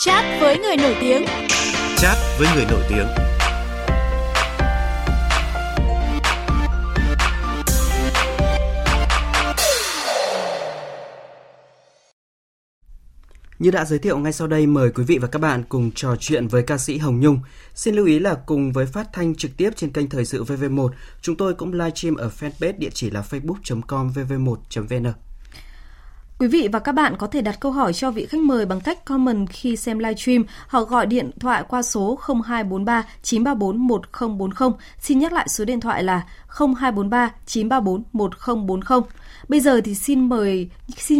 Chat với người nổi tiếng. Chat với người nổi tiếng. Như đã giới thiệu, ngay sau đây mời quý vị và các bạn cùng trò chuyện với ca sĩ Hồng Nhung. Xin lưu ý là cùng với phát thanh trực tiếp trên kênh Thời sự VTV1, chúng tôi cũng livestream ở fanpage địa chỉ là facebook.com/vv1.vn. Quý vị và các bạn có thể đặt câu hỏi cho vị khách mời bằng cách comment khi xem livestream hoặc gọi điện thoại qua số 0243 934 1040. Xin nhắc lại số điện thoại là 0243 934 1040. Bây giờ thì xin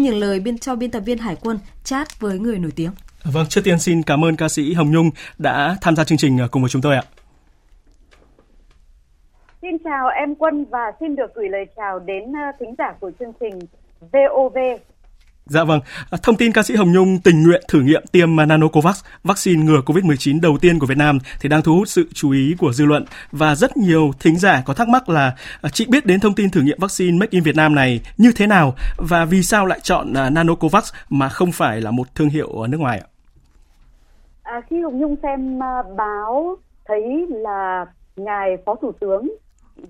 nhường lời cho biên tập viên Hải Quân chat với người nổi tiếng. Vâng, trước tiên xin cảm ơn ca sĩ Hồng Nhung đã tham gia chương trình cùng với chúng tôi ạ. Xin chào em Quân và xin được gửi lời chào đến thính giả của chương trình VOV. Dạ vâng, thông tin ca sĩ Hồng Nhung tình nguyện thử nghiệm tiêm Nanocovax, vaccine ngừa COVID-19 đầu tiên của Việt Nam thì đang thu hút sự chú ý của dư luận, và rất nhiều thính giả có thắc mắc là chị biết đến thông tin thử nghiệm vaccine Made in Việt Nam này như thế nào và vì sao lại chọn Nanocovax mà không phải là một thương hiệu nước ngoài ạ? Khi Hồng Nhung xem báo thấy là ngài Phó Thủ tướng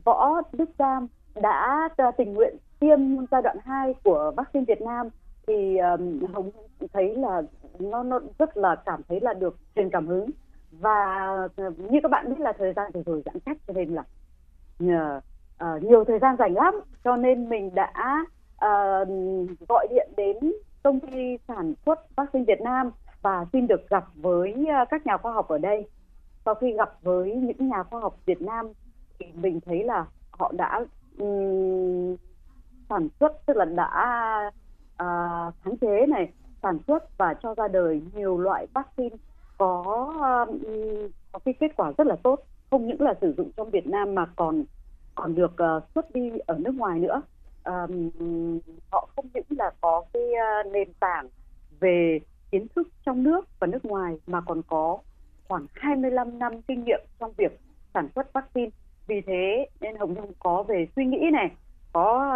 Võ Đức Tram đã tình nguyện tiêm giai đoạn 2 của vaccine Việt Nam thì Hồng thấy là nó rất là cảm thấy là được truyền cảm hứng, và như các bạn biết là thời gian vừa rồi giãn cách cho nên là nhiều thời gian rảnh lắm, cho nên mình đã gọi điện đến công ty sản xuất vaccine Việt Nam và xin được gặp với các nhà khoa học ở đây. Sau khi gặp với những nhà khoa học Việt Nam thì mình thấy là họ đã sản xuất, tức là đã sáng chế này, sản xuất và cho ra đời nhiều loại vaccine có cái kết quả rất là tốt, không những là sử dụng trong Việt Nam mà còn được xuất đi ở nước ngoài nữa. Họ không những là có cái nền tảng về kiến thức trong nước và nước ngoài mà còn có khoảng 25 năm kinh nghiệm trong việc sản xuất vaccine. Vì thế nên Hồng Nhung có về suy nghĩ này, có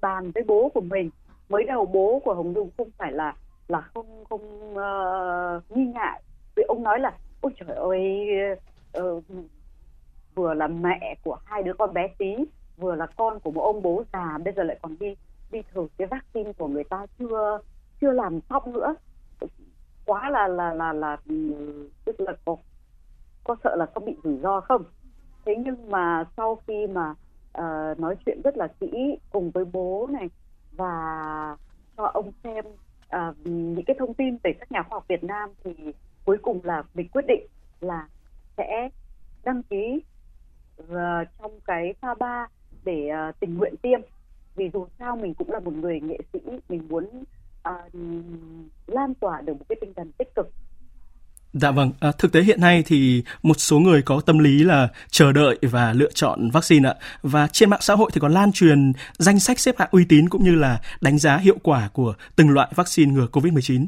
bàn với bố của mình. Mới đầu bố của Hồng Nhung không phải là không nghi ngại, vì ông nói là ôi trời ơi, vừa là mẹ của hai đứa con bé tí, vừa là con của một ông bố già, bây giờ lại còn đi thử cái vaccine của người ta chưa làm xong nữa, quá là tức là có sợ là có bị rủi ro không. Thế nhưng mà sau khi mà nói chuyện rất là kỹ cùng với bố này và cho ông xem những cái thông tin về các nhà khoa học Việt Nam thì cuối cùng là mình quyết định là sẽ đăng ký trong cái pha ba để tình nguyện tiêm. Vì dù sao mình cũng là một người nghệ sĩ, mình muốn lan tỏa được một cái tinh thần tích cực. Dạ vâng, thực tế hiện nay thì một số người có tâm lý là chờ đợi và lựa chọn vaccine ạ. Và trên mạng xã hội thì còn lan truyền danh sách xếp hạng uy tín cũng như là đánh giá hiệu quả của từng loại vaccine ngừa COVID-19.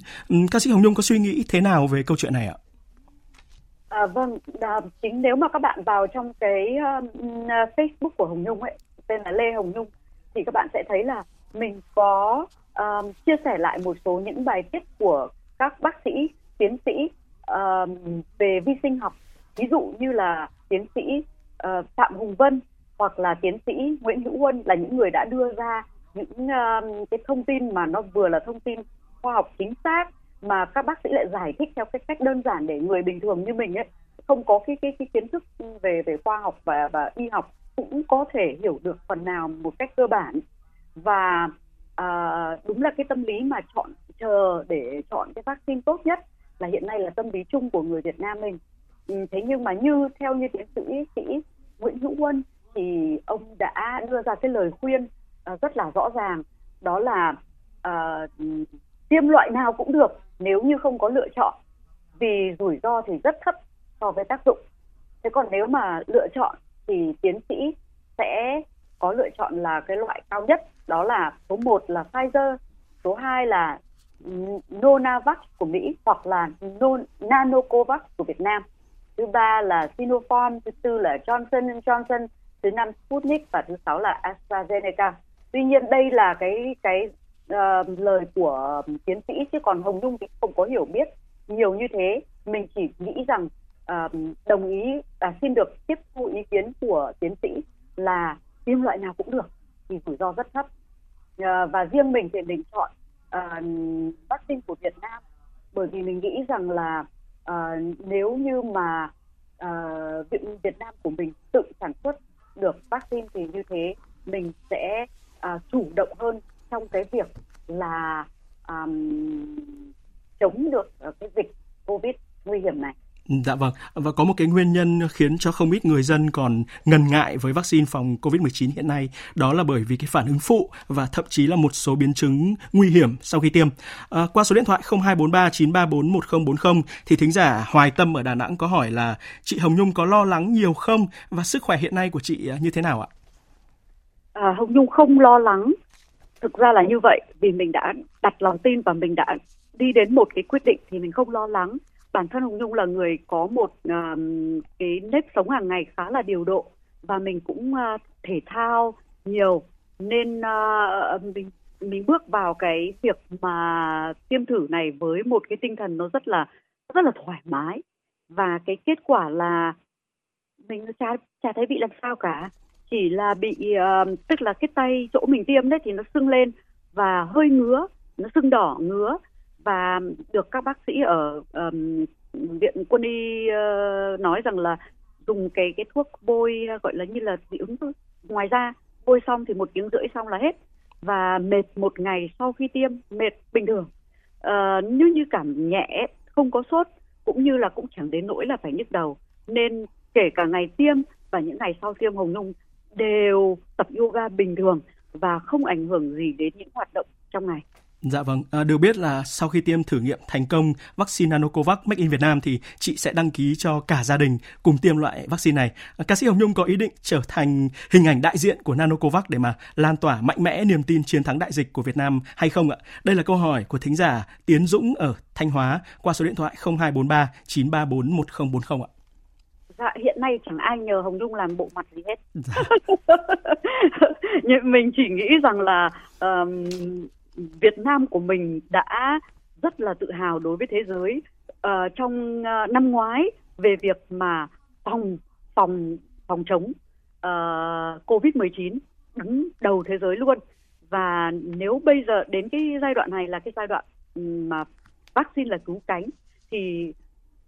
Ca sĩ Hồng Nhung có suy nghĩ thế nào về câu chuyện này ạ? Vâng, chính nếu mà các bạn vào trong cái Facebook của Hồng Nhung ấy, tên là Lê Hồng Nhung, thì các bạn sẽ thấy là mình có chia sẻ lại một số những bài viết của các bác sĩ, tiến sĩ về vi sinh học, ví dụ như là tiến sĩ Phạm Hùng Vân hoặc là tiến sĩ Nguyễn Hữu Huân, là những người đã đưa ra những cái thông tin mà nó vừa là thông tin khoa học chính xác mà các bác sĩ lại giải thích theo cái cách đơn giản để người bình thường như mình ấy, không có cái kiến thức về khoa học và y học cũng có thể hiểu được phần nào một cách cơ bản. Và đúng là cái tâm lý mà chờ để chọn cái vaccine tốt nhất là hiện nay là tâm lý chung của người Việt Nam mình. Thế nhưng mà theo như tiến sĩ Nguyễn Hữu Quân thì ông đã đưa ra cái lời khuyên rất là rõ ràng, đó là tiêm loại nào cũng được nếu như không có lựa chọn, vì rủi ro thì rất thấp so với tác dụng. Thế còn nếu mà lựa chọn thì tiến sĩ sẽ có lựa chọn là cái loại cao nhất, đó là số 1 là Pfizer, số 2 là Novavax của Mỹ hoặc là Nanocovax của Việt Nam, thứ 3 là Sinopharm, thứ 4 là Johnson & Johnson, thứ 5 Sputnik và thứ 6 là AstraZeneca. Tuy nhiên đây là cái lời của tiến sĩ, chứ còn Hồng Nhung thì không có hiểu biết nhiều như thế. Mình chỉ nghĩ rằng đồng ý xin được tiếp thu ý kiến của tiến sĩ là tiêm loại nào cũng được thì rủi ro rất thấp. Và riêng mình thì mình chọn vaccine của Việt Nam, bởi vì mình nghĩ rằng là nếu như mà Việt Nam của mình tự sản xuất được vaccine thì như thế mình sẽ chủ động hơn trong cái việc là chống được cái dịch Covid nguy hiểm này. Dạ vâng, và có một cái nguyên nhân khiến cho không ít người dân còn ngần ngại với vaccine phòng Covid-19 hiện nay, đó là bởi vì cái phản ứng phụ và thậm chí là một số biến chứng nguy hiểm sau khi tiêm. Qua số điện thoại 0243 934 1040 thì thính giả Hoài Tâm ở Đà Nẵng có hỏi là chị Hồng Nhung có lo lắng nhiều không và sức khỏe hiện nay của chị như thế nào ạ? Hồng Nhung không lo lắng, thực ra là như vậy, vì mình đã đặt lòng tin và mình đã đi đến một cái quyết định thì mình không lo lắng. Bản thân Hồng Nhung là người có một cái nếp sống hàng ngày khá là điều độ và mình cũng thể thao nhiều, nên mình bước vào cái việc mà tiêm thử này với một cái tinh thần nó rất là thoải mái, và cái kết quả là mình chả thấy bị làm sao cả, chỉ là bị tức là cái tay chỗ mình tiêm đấy thì nó sưng lên và hơi ngứa, nó sưng đỏ ngứa. Và được các bác sĩ ở Viện Quân y nói rằng là dùng cái thuốc bôi gọi là như là dị ứng ngoài da, bôi xong thì 1,5 tiếng xong là hết. Và mệt một ngày sau khi tiêm, mệt bình thường, như cảm nhẹ, không có sốt, cũng như là cũng chẳng đến nỗi là phải nhức đầu. Nên kể cả ngày tiêm và những ngày sau tiêm, Hồng Nhung đều tập yoga bình thường và không ảnh hưởng gì đến những hoạt động trong ngày. Dạ vâng, được biết là sau khi tiêm thử nghiệm thành công vaccine Nanocovax Made in Việt Nam thì chị sẽ đăng ký cho cả gia đình cùng tiêm loại vaccine này. Ca sĩ Hồng Nhung có ý định trở thành hình ảnh đại diện của Nanocovax để mà lan tỏa mạnh mẽ niềm tin chiến thắng đại dịch của Việt Nam hay không ạ? Đây là câu hỏi của thính giả Tiến Dũng ở Thanh Hóa qua số điện thoại 0243 934 1040 ạ. Dạ, hiện nay chẳng ai nhờ Hồng Nhung làm bộ mặt gì hết. Dạ. Mình chỉ nghĩ rằng là Việt Nam của mình đã rất là tự hào đối với thế giới trong năm ngoái về việc mà phòng chống Covid-19 đứng đầu thế giới luôn. Và nếu bây giờ đến cái giai đoạn này là cái giai đoạn mà vaccine là cứu cánh thì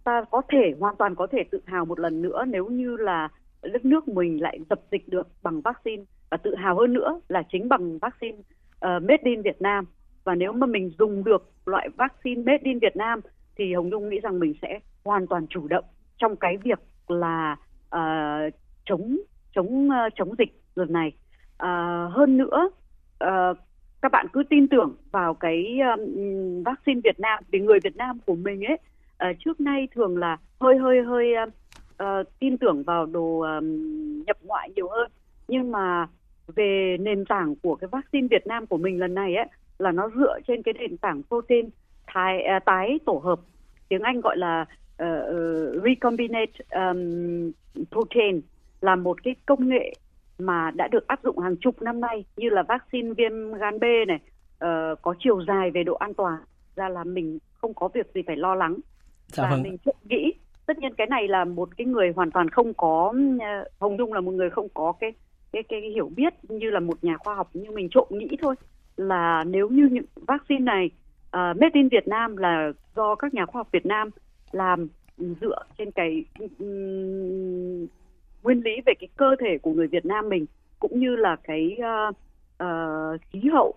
ta có thể hoàn toàn có thể tự hào một lần nữa nếu như là đất nước mình lại dập dịch được bằng vaccine, và tự hào hơn nữa là chính bằng vaccine Made in Việt Nam. Và nếu mà mình dùng được loại vaccine Made in Việt Nam thì Hồng Nhung nghĩ rằng mình sẽ hoàn toàn chủ động trong cái việc là chống dịch lần này. Hơn nữa các bạn cứ tin tưởng vào cái vaccine Việt Nam, vì người Việt Nam của mình ấy trước nay thường là hơi tin tưởng vào đồ nhập ngoại nhiều hơn, nhưng mà về nền tảng của cái vaccine Việt Nam của mình lần này ấy, là nó dựa trên cái nền tảng protein tái tổ hợp, tiếng Anh gọi là recombinant protein, là một cái công nghệ mà đã được áp dụng hàng chục năm nay, như là vaccine viêm gan B này, có chiều dài về độ an toàn, ra là mình không có việc gì phải lo lắng. Và vâng, mình nghĩ tất nhiên cái này là một cái người hoàn toàn không có, Hồng Nhung là một người không có cái hiểu biết như là một nhà khoa học, nhưng mình trộm nghĩ thôi là nếu như những vaccine này Made in Việt Nam là do các nhà khoa học Việt Nam làm dựa trên cái nguyên lý về cái cơ thể của người Việt Nam mình, cũng như là cái khí hậu,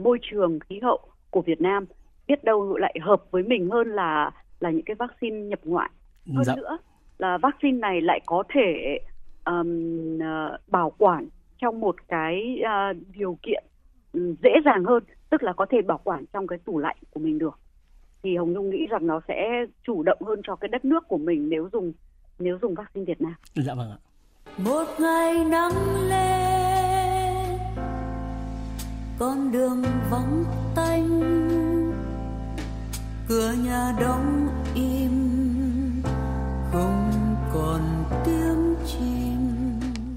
môi trường khí hậu của Việt Nam, biết đâu lại hợp với mình hơn là những cái vaccine nhập ngoại. Hơn nữa là vaccine này lại có thể bảo quản trong một cái điều kiện dễ dàng hơn, tức là có thể bảo quản trong cái tủ lạnh của mình được, thì Hồng Nhung nghĩ rằng nó sẽ chủ động hơn cho cái đất nước của mình nếu dùng vaccine Việt Nam. Dạ vâng ạ. Một ngày nắng lên, con đường vắng tanh, cửa nhà đóng im, không còn tiếng chim.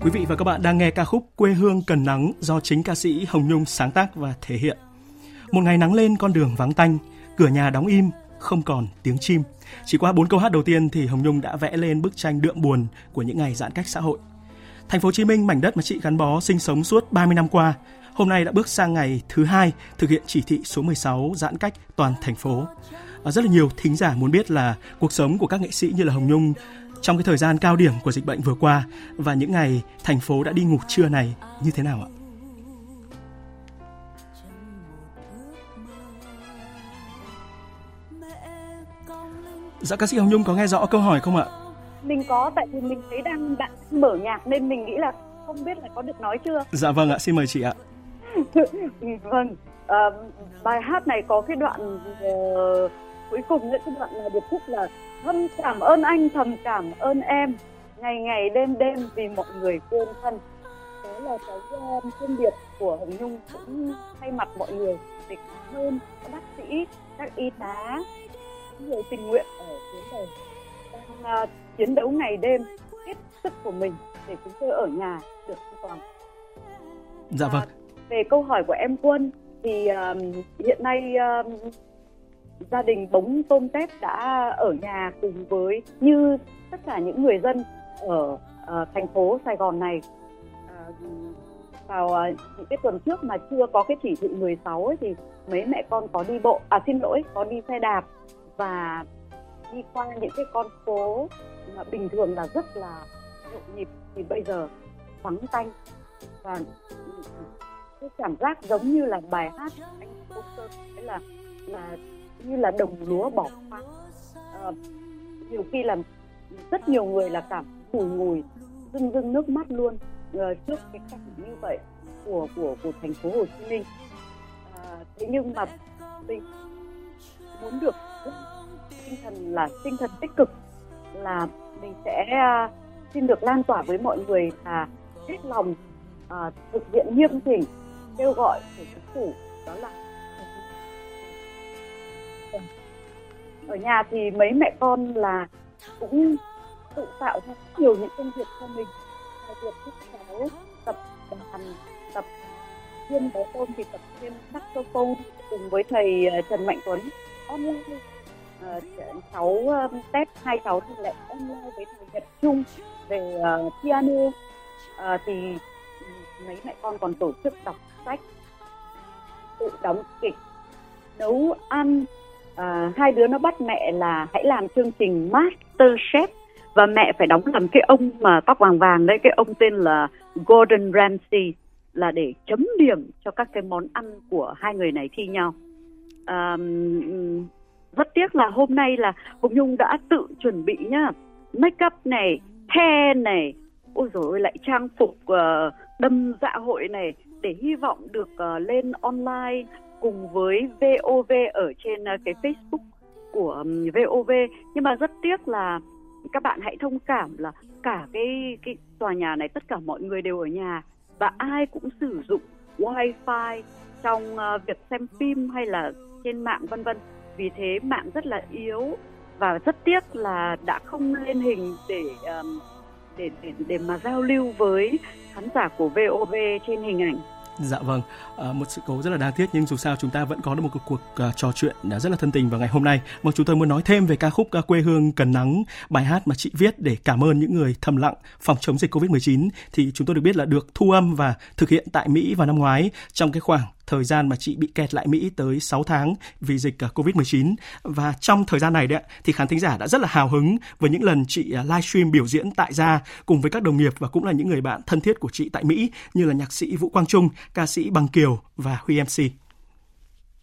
Quý vị và các bạn đang nghe ca khúc Quê hương cần nắng do chính ca sĩ Hồng Nhung sáng tác và thể hiện. Một ngày nắng lên, con đường vắng tanh, cửa nhà đóng im, không còn tiếng chim. Chỉ qua 4 câu hát đầu tiên thì Hồng Nhung đã vẽ lên bức tranh đượm buồn của những ngày giãn cách xã hội. Thành phố Hồ Chí Minh, mảnh đất mà chị gắn bó sinh sống suốt 30 năm qua, hôm nay đã bước sang ngày thứ 2 thực hiện chỉ thị số 16 giãn cách toàn thành phố. Rất là nhiều thính giả muốn biết là cuộc sống của các nghệ sĩ như là Hồng Nhung trong cái thời gian cao điểm của dịch bệnh vừa qua và những ngày thành phố đã đi ngủ trưa này như thế nào ạ? Dạ, ca sĩ Hồng Nhung có nghe rõ câu hỏi không ạ? Mình có, tại vì mình thấy bạn mở nhạc nên mình nghĩ là không biết là có được nói chưa. Dạ vâng ạ, xin mời chị ạ. Vâng, bài hát này có cái đoạn cuối cùng, cái đoạn là điệp khúc là thầm cảm ơn anh, thầm cảm ơn em, ngày ngày đêm đêm vì mọi người quên thân. Đó là cái thông điệp của Hồng Nhung cũng thay mặt mọi người để cảm ơn các bác sĩ, các y tá, người tình nguyện ở tuyến đầu đang chiến đấu ngày đêm hết sức của mình để chúng tôi ở nhà được an toàn. Dạ vâng. Về câu hỏi của em Quân thì hiện nay gia đình Bống Tôm Tép đã ở nhà cùng với như tất cả những người dân ở thành phố Sài Gòn này. Vào những cái tuần trước mà chưa có cái chỉ thị 16 ấy, thì mấy mẹ con có đi bộ, có đi xe đạp và đi qua những cái con phố mà bình thường là rất là nhộn nhịp thì bây giờ vắng tanh, và cái cảm giác giống như là bài hát anh Công Sơn ấy là như là đồng lúa bỏ hoang. Nhiều khi là rất nhiều người là cảm tủi ngùi, rưng nước mắt luôn trước cái cảnh như vậy của thành phố Hồ Chí Minh. Thế nhưng mà mình muốn được tinh thần tích cực là mình sẽ xin được lan tỏa với mọi người là hết lòng thực hiện nghiêm chỉnh kêu gọi của chính phủ, đó là ở nhà thì mấy mẹ con là cũng tự tạo ra rất nhiều những công việc cho mình, việc các cháu tập đàn, tập thêm bé tôm thì tập thêm saxophone cùng với thầy Trần Mạnh Tuấn online. Hai cháu thì lại online với thầy Nhật Trung về piano. Thì mấy mẹ con còn tổ chức đọc sách, tự đóng kịch, nấu ăn. Hai đứa nó bắt mẹ là hãy làm chương trình MasterChef và mẹ phải đóng làm cái ông mà tóc vàng vàng đấy, cái ông tên là Gordon Ramsay, là để chấm điểm cho các cái món ăn của hai người này thi nhau. Rất tiếc là hôm nay là Hồng Nhung đã tự chuẩn bị nhá, make up này, hair này, ôi dồi ôi, lại trang phục đầm dạ hội này, để hy vọng được lên online cùng với VOV ở trên cái Facebook của VOV. Nhưng mà rất tiếc là các bạn hãy thông cảm là cả cái tòa nhà này tất cả mọi người đều ở nhà và ai cũng sử dụng wifi trong việc xem phim hay là trên mạng vân vân. Vì thế mạng rất là yếu và rất tiếc là đã không lên hình để mà giao lưu với khán giả của VOV trên hình ảnh. Dạ vâng, một sự cố rất là đáng tiếc, nhưng dù sao chúng ta vẫn có được một cuộc trò chuyện rất là thân tình vào ngày hôm nay. Mà chúng tôi muốn nói thêm về ca khúc Quê Hương Cần Nắng, bài hát mà chị viết để cảm ơn những người thầm lặng phòng chống dịch Covid-19, thì chúng tôi được biết là được thu âm và thực hiện tại Mỹ vào năm ngoái trong cái khoảng thời gian mà chị bị kẹt lại Mỹ tới 6 tháng vì dịch Covid-19. Và trong thời gian này đấy, thì khán thính giả đã rất là hào hứng với những lần chị livestream biểu diễn tại gia cùng với các đồng nghiệp và cũng là những người bạn thân thiết của chị tại Mỹ như là nhạc sĩ Vũ Quang Trung, ca sĩ Bằng Kiều và Huy MC.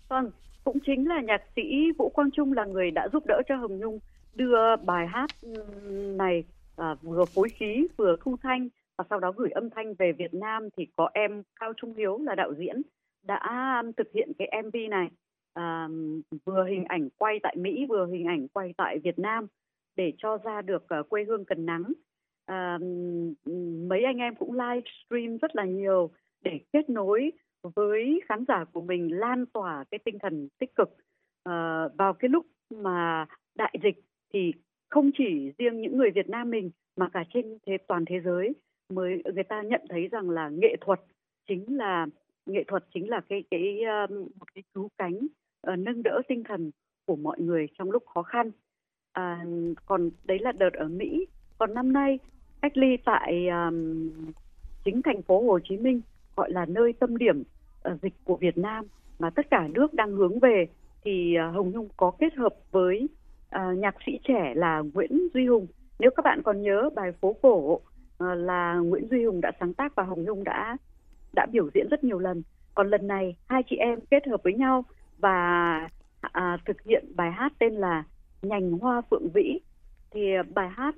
Vâng, cũng chính là nhạc sĩ Vũ Quang Trung là người đã giúp đỡ cho Hồng Nhung đưa bài hát này vừa phối khí vừa thu thanh và sau đó gửi âm thanh về Việt Nam, thì có em Cao Trung Hiếu là đạo diễn đã thực hiện cái MV này, vừa hình ảnh quay tại Mỹ vừa hình ảnh quay tại Việt Nam để cho ra được Quê Hương Cần Nắng. Mấy anh em cũng live stream rất là nhiều để kết nối với khán giả của mình, lan tỏa cái tinh thần tích cực. Vào cái lúc mà đại dịch thì không chỉ riêng những người Việt Nam mình mà cả trên toàn thế giới mới người ta nhận thấy rằng là nghệ thuật chính là một cái cứu cánh, nâng đỡ tinh thần của mọi người trong lúc khó khăn. Còn đấy là đợt ở Mỹ. Còn năm nay cách ly tại chính thành phố Hồ Chí Minh, gọi là nơi tâm điểm dịch của Việt Nam mà tất cả nước đang hướng về, thì Hồng Nhung có kết hợp với nhạc sĩ trẻ là Nguyễn Duy Hùng. Nếu các bạn còn nhớ bài Phố Cổ là Nguyễn Duy Hùng đã sáng tác và Hồng Nhung đã biểu diễn rất nhiều lần. Còn lần này hai chị em kết hợp với nhau và thực hiện bài hát tên là Nhành Hoa Phượng Vĩ. Thì bài hát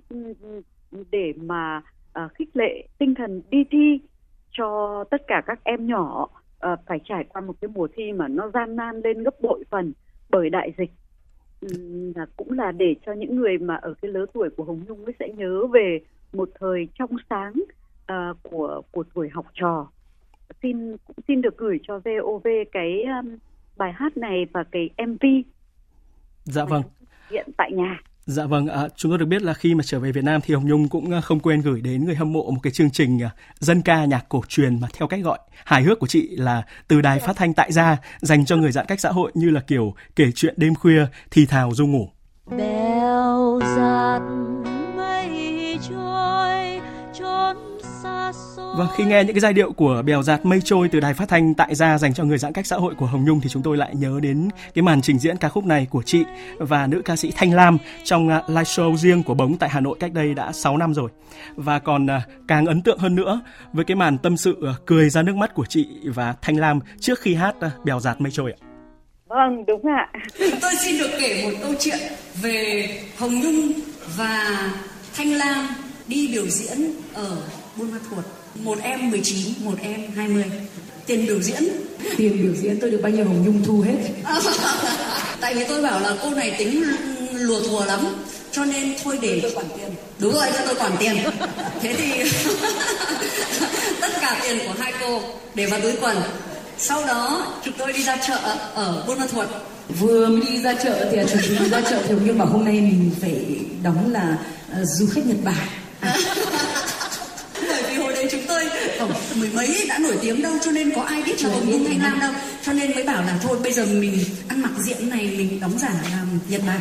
để mà khích lệ tinh thần đi thi cho tất cả các em nhỏ phải trải qua một cái mùa thi mà nó gian nan lên gấp bội phần bởi đại dịch. Cũng là để cho những người mà ở cái lứa tuổi của Hồng Nhung sẽ nhớ về một thời trong sáng của tuổi học trò. Xin được gửi cho VOV cái bài hát này và cái MV. Dạ vâng. Hiện tại nhà. Dạ vâng, chúng tôi được biết là khi mà trở về Việt Nam thì Hồng Nhung cũng không quên gửi đến người hâm mộ một cái chương trình dân ca nhạc cổ truyền mà theo cách gọi hài hước của chị là từ đài phát thanh tại gia dành cho người giãn cách xã hội, như là kiểu kể chuyện đêm khuya, thì thào du ngủ. Bèo dạt mây trôi trốn xa xôi. Vâng, khi nghe những cái giai điệu của Bèo dạt mây trôi từ đài phát thanh tại gia dành cho người giãn cách xã hội của Hồng Nhung thì chúng tôi lại nhớ đến cái màn trình diễn ca khúc này của chị và nữ ca sĩ Thanh Lam trong live show riêng của Bóng tại Hà Nội cách đây đã 6 năm rồi. Và còn càng ấn tượng hơn nữa với cái màn tâm sự cười ra nước mắt của chị và Thanh Lam trước khi hát Bèo dạt mây trôi ạ. Vâng, đúng ạ. Tôi xin được kể một câu chuyện về Hồng Nhung và Thanh Lam đi biểu diễn ở Buôn Ma Thuột. Một em 19, một em 20. Tiền biểu diễn tôi được bao nhiêu Hồng Nhung thu hết. Tại vì tôi bảo là cô này tính lùa thùa lắm, cho nên thôi để tôi quản tiền. Đúng rồi, cho tôi quản tiền. Thế thì tất cả tiền của hai cô để vào túi quần. Sau đó chúng tôi đi ra chợ ở Buôn Ma Thuột. Vừa mới đi ra chợ thì Hồng Nhung bảo hôm nay mình phải đóng là du khách Nhật Bản. Chúng tôi mười mấy đã nổi tiếng đâu, cho nên có ai biết là Hồng Nhung Thanh Lam đâu, cho nên mới bảo là thôi bây giờ mình ăn mặc diện này mình đóng giả làm Nhật Bản.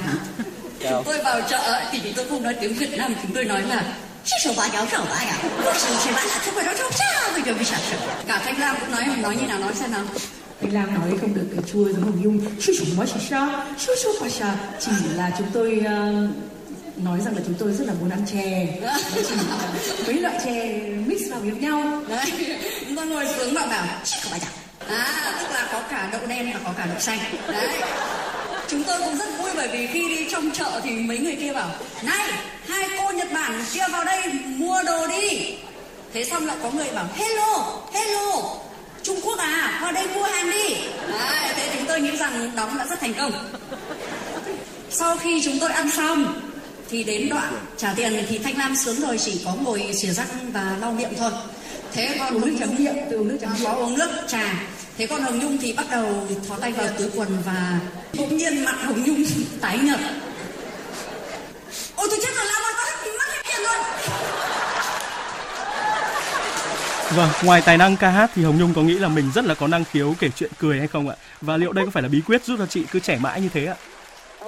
Chúng tôi vào chợ thì chúng tôi không nói tiếng Việt Nam, chúng tôi nói là cả Thanh Lam cũng nói như nào, nói xem nào. Thanh Lam nói không được cái chua giống Hồng Nhung, chỉ là chúng tôi nói rằng là chúng tôi rất là muốn ăn chè, mấy loại chè mix vào với nhau. Đấy, chúng tôi ngồi xuống và bảo tức là có cả đậu đen và có cả đậu xanh. Đấy, chúng tôi cũng rất vui bởi vì khi đi trong chợ thì mấy người kia bảo này, hai cô Nhật Bản kia vào đây mua đồ đi. Thế xong lại có người bảo hello Trung Quốc à, vào đây mua hàng đi. Đấy, thế chúng tôi nghĩ rằng đóng đã rất thành công. Sau khi chúng tôi ăn xong thì đến đoạn trả tiền thì Thanh Lam sướng rồi, chỉ có ngồi xỉa răng và lau miệng thôi. Thế còn uống nước trà. Thế còn Hồng Nhung thì bắt đầu thò tay vào túi quần và bỗng nhiên mặt Hồng Nhung tái nhợt. Ôi tôi chết rồi, Lam ơi, mất hết tiền luôn. Vâng, ngoài tài năng ca hát thì Hồng Nhung có nghĩ là mình rất là có năng khiếu kể chuyện cười hay không ạ? Và liệu đây có phải là bí quyết giúp cho chị cứ trẻ mãi như thế ạ?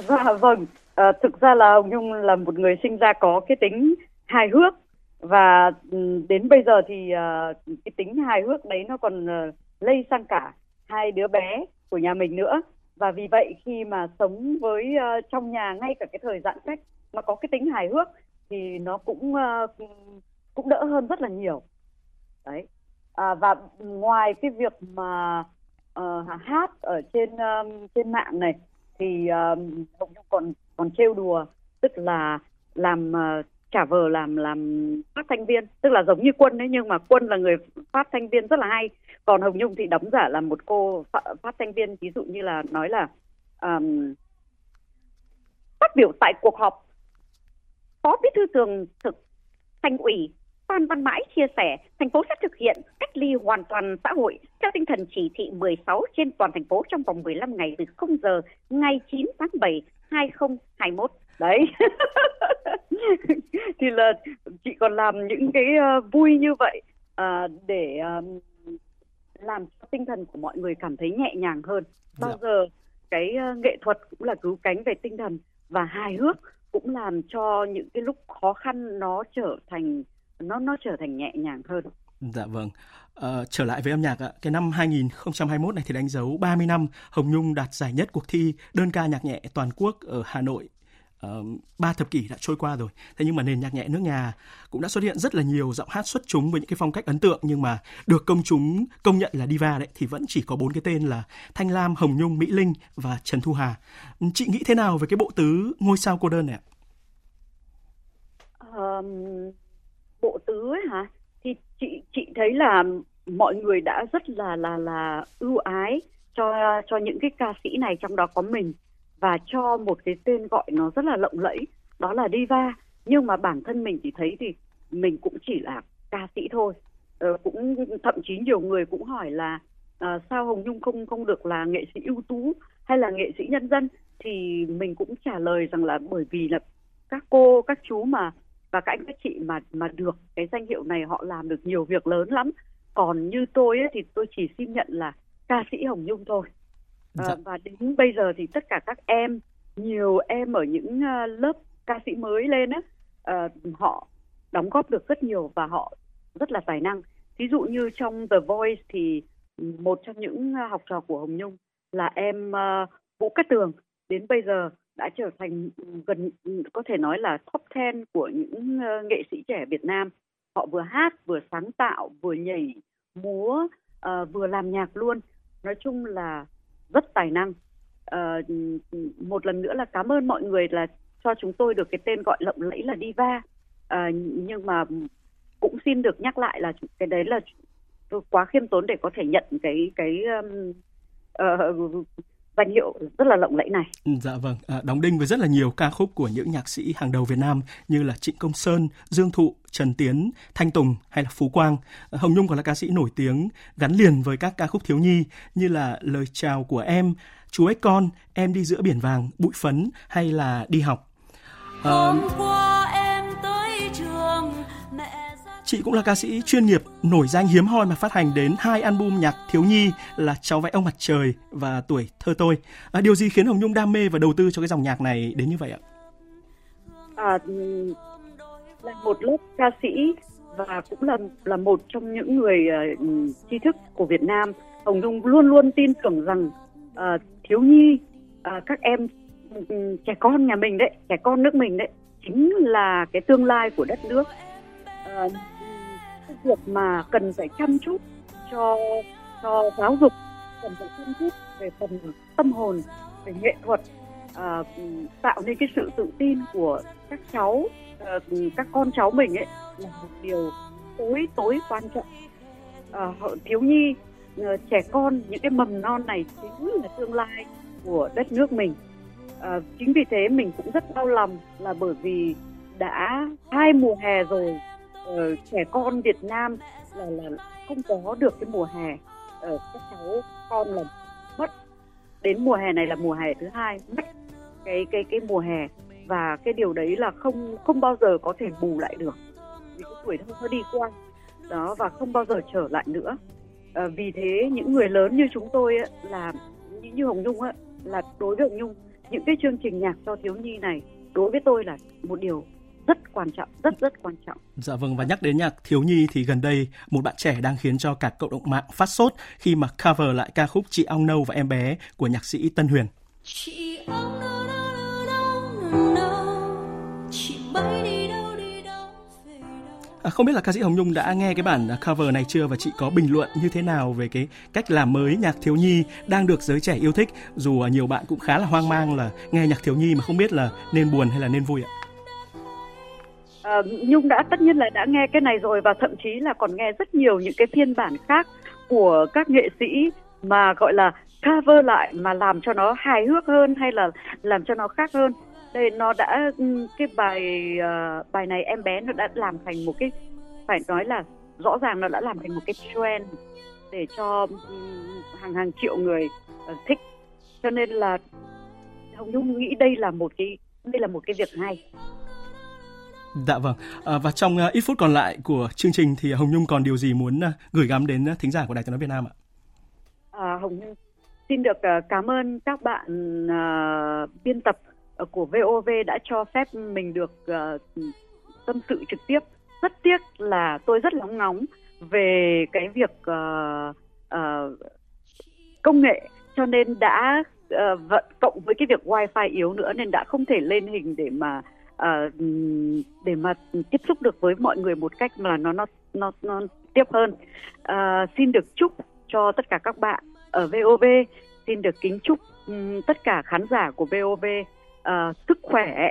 Dạ vâng. Thực ra là Hồng Nhung là một người sinh ra có cái tính hài hước, và đến bây giờ thì cái tính hài hước đấy nó còn lây sang cả hai đứa bé của nhà mình nữa. Và vì vậy khi mà sống với trong nhà ngay cả cái thời giãn cách mà có cái tính hài hước thì nó cũng đỡ hơn rất là nhiều. Đấy. Và ngoài cái việc mà hát ở trên mạng này thì Hồng Nhung còn trêu đùa, tức là làm trả vờ làm phát thanh viên, tức là giống như Quân đấy, nhưng mà Quân là người phát thanh viên rất là hay, còn Hồng Nhung thì đóng giả là một cô phát thanh viên, ví dụ như là nói là phát biểu tại cuộc họp Phó Bí thư Thường trực Thành ủy Phan Văn Mãi chia sẻ thành phố sẽ thực hiện cách ly hoàn toàn xã hội theo tinh thần chỉ thị 16 trên toàn thành phố trong vòng 15 ngày từ 0 giờ ngày 9 tháng 7 2021. Đấy. Thì là chị còn làm những cái vui như vậy để làm cho tinh thần của mọi người cảm thấy nhẹ nhàng hơn. Bao giờ cái nghệ thuật cũng là cứu cánh về tinh thần và hài hước cũng làm cho những cái lúc khó khăn nó trở thành nhẹ nhàng hơn. Dạ vâng. Trở lại với âm nhạc ạ. Cái năm 2021 này thì đánh dấu 30 năm Hồng Nhung đạt giải nhất cuộc thi đơn ca nhạc nhẹ toàn quốc ở Hà Nội. 3 thập kỷ đã trôi qua rồi. Thế nhưng mà nền nhạc nhẹ nước nhà cũng đã xuất hiện rất là nhiều giọng hát xuất chúng với những cái phong cách ấn tượng, nhưng mà được công chúng công nhận là diva đấy thì vẫn chỉ có 4 cái tên là Thanh Lam, Hồng Nhung, Mỹ Linh và Trần Thu Hà. Chị nghĩ thế nào về cái bộ tứ ngôi sao cô đơn này ạ? Bộ tứ ấy hả? Thì chị thấy là mọi người đã rất là ưu ái cho những cái ca sĩ này, trong đó có mình, và cho một cái tên gọi nó rất là lộng lẫy, đó là diva. Nhưng mà bản thân mình thì thấy thì mình cũng chỉ là ca sĩ thôi. Cũng thậm chí nhiều người cũng hỏi là sao Hồng Nhung không được là nghệ sĩ ưu tú hay là nghệ sĩ nhân dân, thì mình cũng trả lời rằng là bởi vì là các cô các chú mà và các anh các chị mà được cái danh hiệu này họ làm được nhiều việc lớn lắm. Còn như tôi ấy, thì tôi chỉ xin nhận là ca sĩ Hồng Nhung thôi. Dạ. Và đến bây giờ thì tất cả các em, nhiều em ở những lớp ca sĩ mới lên á, họ đóng góp được rất nhiều và họ rất là tài năng. Ví dụ như trong The Voice thì một trong những học trò của Hồng Nhung là em Vũ Cát Tường, đến bây giờ đã trở thành gần có thể nói là top 10 của những nghệ sĩ trẻ Việt Nam. Họ vừa hát, vừa sáng tạo, vừa nhảy, múa, vừa làm nhạc luôn. Nói chung là rất tài năng. Một lần nữa là cảm ơn mọi người là cho chúng tôi được cái tên gọi lộng lẫy là diva. Nhưng mà cũng xin được nhắc lại là cái đấy là tôi quá khiêm tốn để có thể nhận cái danh hiệu rất là lộng lẫy này. Dạ vâng, đóng đinh với rất là nhiều ca khúc của những nhạc sĩ hàng đầu Việt Nam như là Trịnh Công Sơn, Dương Thụ, Trần Tiến, Thanh Tùng hay là Phú Quang. Hồng Nhung còn là ca sĩ nổi tiếng gắn liền với các ca khúc thiếu nhi như là Lời Chào Của Em, Chú Ếch Con, Em Đi Giữa Biển Vàng, Bụi Phấn hay là Đi Học. Chị cũng là ca sĩ chuyên nghiệp nổi danh hiếm hoi mà phát hành đến 2 album nhạc thiếu nhi là Cháu Vẽ Ông Mặt Trời và Tuổi Thơ Tôi. Điều gì khiến Hồng Nhung đam mê và đầu tư cho cái dòng nhạc này đến như vậy ạ? Là một lớp ca sĩ và cũng là một trong những người tri thức của Việt Nam. Hồng Nhung luôn luôn tin tưởng rằng thiếu nhi, các em trẻ con nhà mình đấy, trẻ con nước mình đấy chính là cái tương lai của đất nước. Việc mà cần phải chăm chút cho giáo dục, cần phải chăm chút về phần tâm hồn, về nghệ thuật, tạo nên cái sự tự tin của các cháu, các con cháu mình ấy là một điều tối quan trọng. Thiếu nhi, trẻ con, những cái mầm non này chính là tương lai của đất nước mình. Chính vì thế mình cũng rất đau lòng là bởi vì đã 2 mùa hè rồi, trẻ con Việt Nam là không có được cái mùa hè. Các cháu con là mất, đến mùa hè này là mùa hè thứ 2 mất cái mùa hè, và cái điều đấy là không bao giờ có thể bù lại được, vì cái tuổi thơ đi qua đó và không bao giờ trở lại nữa. Vì thế những người lớn như chúng tôi ấy, là như Hồng Nhung ấy, là đối với Hồng Nhung những cái chương trình nhạc cho thiếu nhi này đối với tôi là một điều rất quan trọng, rất quan trọng. Dạ vâng, và nhắc đến nhạc thiếu nhi thì gần đây một bạn trẻ đang khiến cho cả cộng đồng mạng phát sốt khi mà cover lại ca khúc Chị Ong Nâu và Em Bé của nhạc sĩ Tân Huyền. Chị ong nâu nâu nâu nâu, chị bay đi đâu về đâu. Không biết là ca sĩ Hồng Nhung đã nghe cái bản cover này chưa, và chị có bình luận như thế nào về cái cách làm mới nhạc thiếu nhi đang được giới trẻ yêu thích, dù nhiều bạn cũng khá là hoang mang là nghe nhạc thiếu nhi mà không biết là nên buồn hay là nên vui ạ? Nhung đã tất nhiên là đã nghe cái này rồi, và thậm chí là còn nghe rất nhiều những cái phiên bản khác của các nghệ sĩ mà gọi là cover lại mà làm cho nó hài hước hơn hay là làm cho nó khác hơn. Đây nó đã cái bài này Em Bé nó đã làm thành một cái, phải nói là rõ ràng nó đã làm thành một cái trend để cho hàng triệu người thích. Cho nên là Hồng Nhung nghĩ đây là một cái việc hay. Dạ vâng, và trong ít phút còn lại của chương trình thì Hồng Nhung còn điều gì muốn gửi gắm đến thính giả của Đài Tiếng nói Việt Nam ạ? Hồng Nhung Xin được cảm ơn các bạn biên tập của VOV đã cho phép mình được tâm sự trực tiếp. Rất tiếc là tôi rất lóng ngóng về cái việc công nghệ, cho nên đã cộng với cái việc wifi yếu nữa nên đã không thể lên hình để mà tiếp xúc được với mọi người một cách mà nó tiếp hơn. Xin được chúc cho tất cả các bạn ở VOV, xin được kính chúc tất cả khán giả của VOV sức khỏe,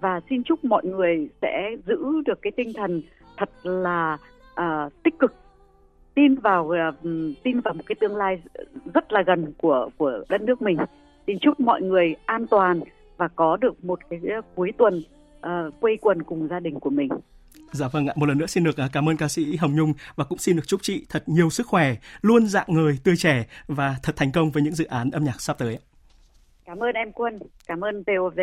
và xin chúc mọi người sẽ giữ được cái tinh thần thật là tích cực, tin vào một cái tương lai rất là gần của đất nước mình. Xin chúc mọi người an toàn và có được một cái cuối tuần quây quần cùng gia đình của mình. Dạ vâng ạ, một lần nữa xin được cảm ơn ca sĩ Hồng Nhung, và cũng xin được chúc chị thật nhiều sức khỏe, luôn rạng người, tươi trẻ và thật thành công với những dự án âm nhạc sắp tới. Cảm ơn em Quân, cảm ơn VOV.